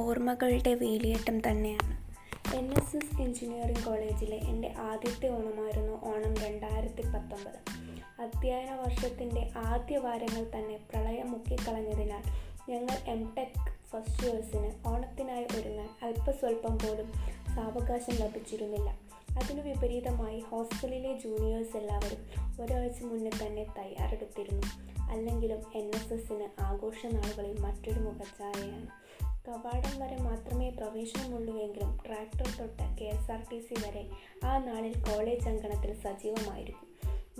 ഓർമ്മകളുടെ വേലിയേറ്റം തന്നെയാണ്. NSS engineering കോളേജിലെ എൻ്റെ ആദ്യത്തെ ഓണമായിരുന്നു ഓണം 2019. അധ്യയന വർഷത്തിൻ്റെ ആദ്യ വാരങ്ങൾ തന്നെ പ്രളയം മുക്കിക്കളഞ്ഞതിനാൽ ഞങ്ങൾ M.Tech ഫസ്റ്റ് ഇയേഴ്സിന് ഓണത്തിനായി ഒരുങ്ങാൻ അല്പസ്വല്പം പോലും സാവകാശം ലഭിച്ചിരുന്നില്ല. അതിനു വിപരീതമായി ഹോസ്റ്റലിലെ ജൂനിയേഴ്സ് എല്ലാവരും ഒരാഴ്ച മുന്നേ തന്നെ തയ്യാറെടുത്തിരുന്നു. അല്ലെങ്കിലും NSSന് ആഘോഷനാളുകളിൽ മറ്റൊരു മുഖച്ഛായയാണ്. കവാടം വരെ മാത്രമേ പ്രവേശനമുള്ളൂവെങ്കിലും ട്രാക്ടർ തൊട്ട് KSRTC വരെ ആ നാളിൽ കോളേജ് അങ്കണത്തിൽ സജീവമായിരിക്കും.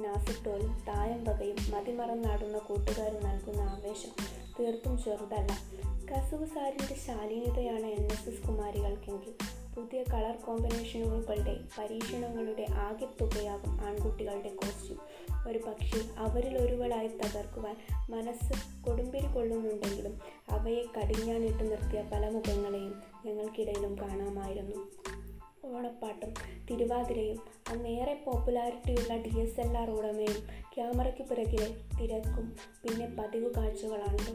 നാസിട്ടോലും തായമ്പകയും മതിമറന്നാടുന്ന കൂട്ടുകാരും നൽകുന്ന ആവേശം തീർത്തും ചെറുതല്ല. കസവ് സാരിൻ്റെ ശാലീനതയാണ് NSS കുമാരികൾക്കെങ്കിൽ പുതിയ കളർ കോമ്പിനേഷനുകളുടെ പരീക്ഷണങ്ങളുടെ ആകെത്തുകയാകും ആൺകുട്ടികളുടെ കോസ്റ്റ്യൂം. ഒരു പക്ഷേ അവരിൽ ഒരുവളായി തകർക്കുവാൻ മനസ്സ് കൊടുമ്പിരി കൊള്ളുന്നുണ്ടെങ്കിലും അവയെ കടിഞ്ഞാണിട്ട് നിർത്തിയ പല മുഖങ്ങളെയും ഞങ്ങൾക്കിടയിലും കാണാമായിരുന്നു. ഓണപ്പാട്ടും തിരുവാതിരയും അന്നേറെ പോപ്പുലാരിറ്റിയുള്ള DSLR ഉടമയും ക്യാമറയ്ക്ക് പിറകിലെ തിരക്കും പിന്നെ പതിവ് കാഴ്ചകളാണല്ലോ.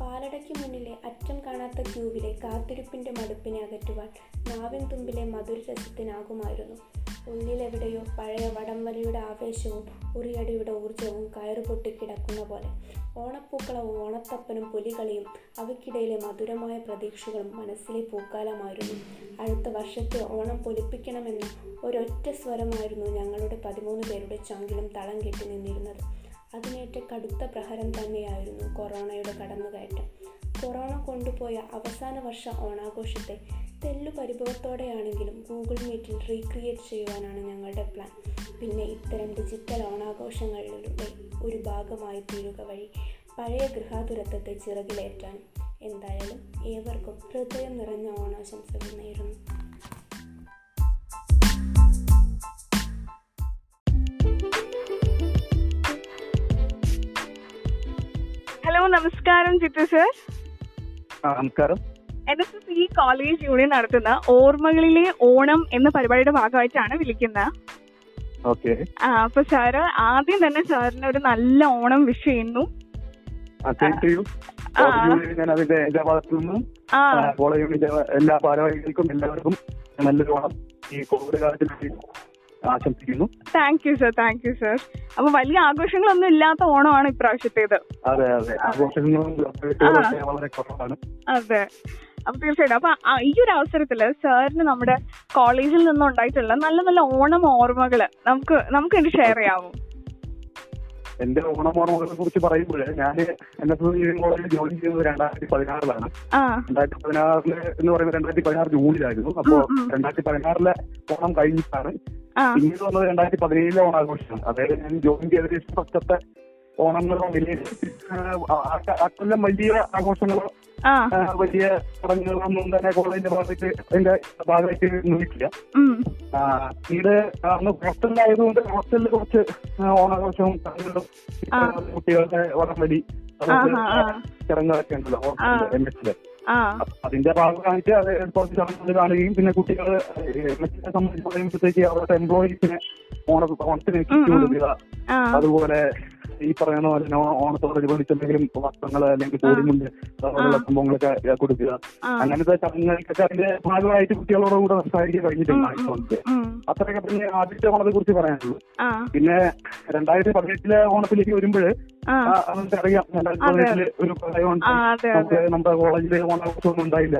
പാലടയ്ക്ക് മുന്നിലെ അറ്റം കാണാത്ത ക്യൂവിലെ കാത്തിരിപ്പിൻ്റെ മടുപ്പിനെ അകറ്റുവാൻ നാവിൻ തുമ്പിലെ മധുരരസത്തിനാകുമായിരുന്നു. ഉള്ളിലെവിടെയോ പഴയ വടംവലിയുടെ ആവേശവും ഉറിയടിയുടെ ഊർജവും കയറുപൊട്ടിക്കിടക്കുന്ന പോലെ ഓണപ്പൂക്കളവും ഓണത്തപ്പനും പുലികളിയും അവയ്ക്കിടയിലെ മധുരമായ പ്രതീക്ഷകളും മനസ്സിലെ പൂക്കാലമായിരുന്നു. അടുത്ത വർഷത്തെ ഓണം പൊലിപ്പിക്കണമെന്ന ഒരൊറ്റ സ്വരമായിരുന്നു ഞങ്ങളുടെ 13 പേരുടെ ചങ്കിലും തളം കെട്ടി നിന്നിരുന്നത്. അതിനേറ്റ കടുത്ത പ്രഹരം തന്നെയായിരുന്നു കൊറോണയുടെ കടന്നുകയറ്റം. കൊറോണ കൊണ്ടുപോയ അവസാന വർഷ ഓണാഘോഷത്തെ തെല്ലുപരിഭവത്തോടെയാണെങ്കിലും Google മീറ്റിൽ റീക്രിയേറ്റ് ചെയ്യുവാനാണ് ഞങ്ങളുടെ പ്ലാൻ. പിന്നെ ഇത്തരം ഡിജിറ്റൽ ഓണാഘോഷങ്ങളിലൂടെ ഒരു ഭാഗമായി തീരുക വഴി പഴയ ഗൃഹാതുരത്വത്തെ ചിറകിലേറ്റാനും. എന്തായാലും ഏവർക്കും ഹൃദയം നിറഞ്ഞ ഓണാശംസകൾ നേരുന്നു. നമസ്കാരം ജിത്തു സർ. നമസ്കാരം. NSS ഈ കോളേജ് യൂണിയൻ നടത്തുന്ന ഓർമ്മകളിലെ ഓണം എന്ന പരിപാടിയുടെ ഭാഗമായിട്ടാണ് വിളിക്കുന്നത്. അപ്പൊ സാറ് ആദ്യം തന്നെ സാറിന് ഒരു നല്ല ഓണം വിഷ് ചെയ്യുന്നു. എല്ലാ ഭാരവാഹികൾക്കും എല്ലാവർക്കും നല്ലൊരു ഓണം ഈ കോവിഡ് കാലത്തിൽ ആശംസിക്കുന്നു. Thank you sir. Thank you sir. അപ്പൊ വലിയ ആഘോഷങ്ങളൊന്നും ഇല്ലാത്ത ഓണമാണ് ഇപ്രാവശ്യത്തേത്. അതെ അതെ, അതെ. അപ്പൊ തീർച്ചയായിട്ടും അപ്പൊ ഈ ഒരു അവസരത്തില് സാറിന് നമ്മുടെ കോളേജിൽ നിന്നുണ്ടായിട്ടുള്ള നല്ല നല്ല ഓണം ഓർമ്മകള് നമുക്ക് വേണ്ടി ഷെയർ ചെയ്യാമോ? എന്റെ ഓണമോർമ്മകളെ കുറിച്ച് പറയുമ്പോൾ ഞാൻ NSS എഞ്ചിനീയറിംഗ് കോളേജിൽ ജോയിൻ ചെയ്തത് 2016 എന്ന് പറയുമ്പോൾ 2016 ജൂണിലായിരുന്നു. അപ്പോൾ 2016 ഓണം കഴിഞ്ഞിട്ടാണ് പിന്നീട് വന്നത് 2017 ഓണാഘോഷമാണ്. അതായത് ഞാൻ ജോയിൻ ചെയ്തതിന് ശേഷം ഫസ്റ്റത്തെ ഓണങ്ങളോ വലിയ അക്കൊല്ലം വലിയ ആഘോഷങ്ങളോ വലിയ ചടങ്ങുകളോ ഒന്നും തന്നെ കോളേജിന്റെ ഭാഗത്തേക്ക് എന്റെ ഭാഗമായിട്ട് നിന്നിട്ടില്ല. പിന്നീട് അന്ന് ഹോസ്റ്റലിലായതുകൊണ്ട് ഹോസ്റ്റലിൽ കുറച്ച് ഓണാഘോഷവും കുട്ടികളുടെ വടംവലി ചടങ്ങുകളൊക്കെ ഉണ്ടല്ലോ MSL. അതിന്റെ ഭാഗമായിട്ട് അത് കുറച്ച് ചടങ്ങുകൾ കാണുകയും പിന്നെ കുട്ടികൾ MSLനെ സംബന്ധിച്ച് പറയുമ്പോഴത്തേക്ക് അവരുടെ എംപ്ലോയീസിനെ ഓണത്തിന് കൊടുക്കുക, അതുപോലെ ഈ പറയുന്ന പോലെ ഓണത്തോടനുബന്ധിച്ച് എന്തെങ്കിലും വസ്ത്രങ്ങൾ അല്ലെങ്കിൽ കോടിമുണ്ട് അതുപോലുള്ള സംഭവങ്ങളൊക്കെ കൊടുക്കുക. അങ്ങനത്തെ ചടങ്ങുകൾക്കൊക്കെ അതിന്റെ ഭാഗമായിട്ട് കുട്ടികളോടുകൂടെ സംസാരിക്കാൻ കഴിഞ്ഞിട്ടുണ്ട്. അത്രയൊക്കെ പിന്നെ ആദ്യത്തെ ഓണത്തെ കുറിച്ച് പറയാനുള്ളൂ. പിന്നെ 2018 ഓണത്തിലേക്ക് വരുമ്പോഴ് നമുക്കറിയാം 2018 ഒരു പ്രളയം നമുക്ക് നമ്മുടെ കോളേജിലെ ഓണാഘോഷമൊന്നും ഉണ്ടായില്ല.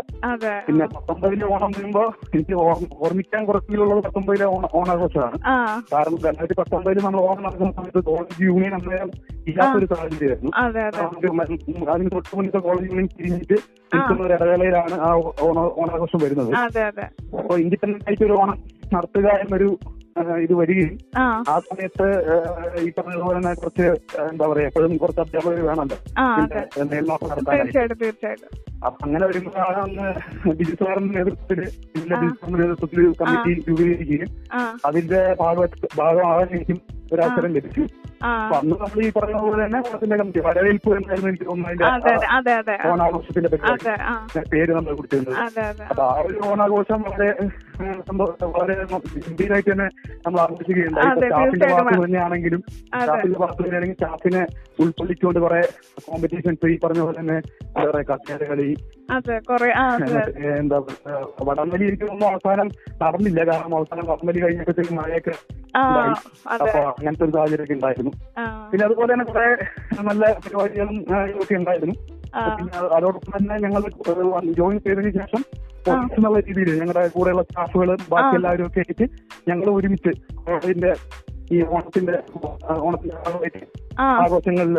പിന്നെ 19 ഓണം വരുമ്പോ എനിക്ക് ഓർമ്മിക്കാൻ കുറച്ചിലുള്ളത് 19 ഓണാഘോഷമാണ്. കാരണം 2019 നമ്മൾ ഓണം നടക്കുന്ന സമയത്ത് കോളേജ് യൂണിയൻ അന്നേരം ഇല്ലാത്തൊരു സാഹചര്യമായിരുന്നു. അതിന് തൊട്ട് മുന്നത്തെ കോളേജ് യൂണിയൻ തിരിഞ്ഞിട്ട് ഒരു ഇടവേളയിലാണ് ആ ഓണാഘോഷം വരുന്നത്. അപ്പൊ ഇൻഡിപെൻഡന്റ് ആയിട്ട് ഒരു ഓണം നടത്തുക എന്നൊരു ഇത് വരികയും ആ സമയത്ത് ഈ പറഞ്ഞതുപോലെ തന്നെ കുറച്ച് എന്താ പറയാ എപ്പോഴും കുറച്ച് അധ്യാപകർ വേണമല്ലോ മേൽനോട്ടം നടത്താനായിട്ട്. അപ്പൊ അങ്ങനെ വരുമ്പോഴാണ് അന്ന് ഡിജിസാറിന്റെ നേതൃത്വത്തിൽ നേതൃത്വത്തിൽ കമ്മിറ്റി രൂപീകരിക്കുകയും അതിന്റെ ഭാഗമാകാൻ എനിക്കും ഒരവസരം ലഭിച്ചു. അന്ന് നമ്മൾ ഈ പറഞ്ഞ പോലെ തന്നെ ഓണത്തിന്റെ കമ്മിറ്റി വരവേൽപ്പ് എന്നായിരുന്നു എനിക്ക് തോന്നുന്നത്. ഓണാഘോഷത്തിന്റെ പേര് നമ്മൾ കൊടുത്തിരുന്നത്. അപ്പൊ ആ ഒരു ഓണാഘോഷം വളരെ വളരെ ഗംഭീരമായിട്ട് തന്നെ നമ്മൾ ആഘോഷിക്കുകയുണ്ടായി. സ്റ്റാഫിന്റെ ഭാഗത്ത് തന്നെയാണെങ്കിലും സ്റ്റാഫിനെ ഉൾക്കൊള്ളിച്ചുകൊണ്ട് കുറെ കോമ്പറ്റീഷൻസ്, ഈ പറഞ്ഞ പോലെ തന്നെ കുറെ കസേരകളി, എന്താ വടംവലി. എനിക്ക് തോന്നുന്നു അവസാനം നടന്നില്ല, കാരണം അവസാനം വടംവലി കഴിഞ്ഞപ്പോഴത്തേക്ക് മഴയൊക്കെ ഉണ്ടായി. അപ്പൊ അങ്ങനത്തെ ഒരു സാഹചര്യമൊക്കെ ഉണ്ടായിരുന്നു. പിന്നെ അതുപോലെ തന്നെ കുറെ നല്ല പരിപാടികളും ഒക്കെ ഉണ്ടായിരുന്നു. പിന്നെ അതോടൊപ്പം തന്നെ ഞങ്ങൾ ജോയിൻ ചെയ്തതിനു ശേഷം എന്നുള്ള രീതിയിൽ ഞങ്ങളുടെ കൂടെയുള്ള സ്റ്റാഫുകളും ബാക്കി എല്ലാവരും ഒക്കെ ആയിട്ട് ഞങ്ങൾ ഒരുമിച്ച് കോളേജിന്റെ ഈ ഓണത്തിന്റെ ആഘോഷങ്ങളിൽ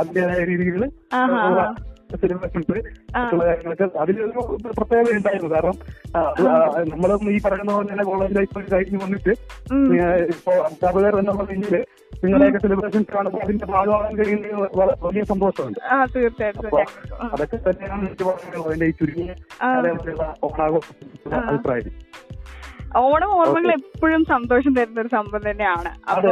അതിന്റേതായ രീതിയിൽ കാര്യങ്ങളൊക്കെ അതിലൊരു പ്രത്യേകത ഉണ്ടായിരുന്നു. കാരണം നമ്മളും ഈ പറയുന്ന പോലെ തന്നെ കോളേജ് ലൈഫ് കഴിഞ്ഞ് വന്നിട്ട് ഇപ്പൊ അധ്യാപകർ എന്നുള്ള രീതിയിൽ നിങ്ങളുടെയൊക്കെ സെലിബ്രേഷൻസ് കാണുമ്പോൾ അതിന്റെ ഭാഗമാകാൻ കഴിയുന്ന വലിയ സന്തോഷമുണ്ട്. അതൊക്കെ തന്നെയാണ് എനിക്ക് പറയാനുള്ളത് അതിന്റെ ഈ ചുരുങ്ങിയ ഓണാഘോഷത്തിന്റെ അഭിപ്രായം. ഓണം ഓർമ്മകൾ എപ്പോഴും സന്തോഷം തരുന്ന ഒരു സംഭവം തന്നെയാണ്. അതെ,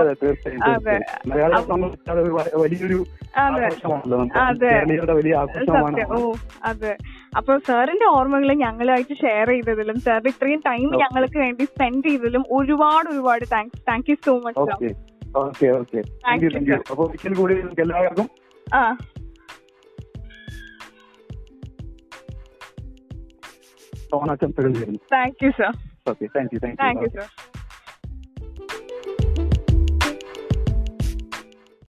അപ്പൊ സാറിന്റെ ഓർമ്മകൾ ഞങ്ങളുമായിട്ട് ഷെയർ ചെയ്തതിലും സാറിന്റെ ഇത്രയും ടൈം ഞങ്ങൾക്ക് വേണ്ടി സ്പെൻഡ് ചെയ്തതിലും ഒരുപാട് ഒരുപാട് thanks. Thank you so much. Okay okay, അപ്പൊ ഒരിക്കൽ കൂടി എല്ലാവർക്കും ഓണാശംസകൾ. Thank you sir. Okay, thank you. Thank you, sir.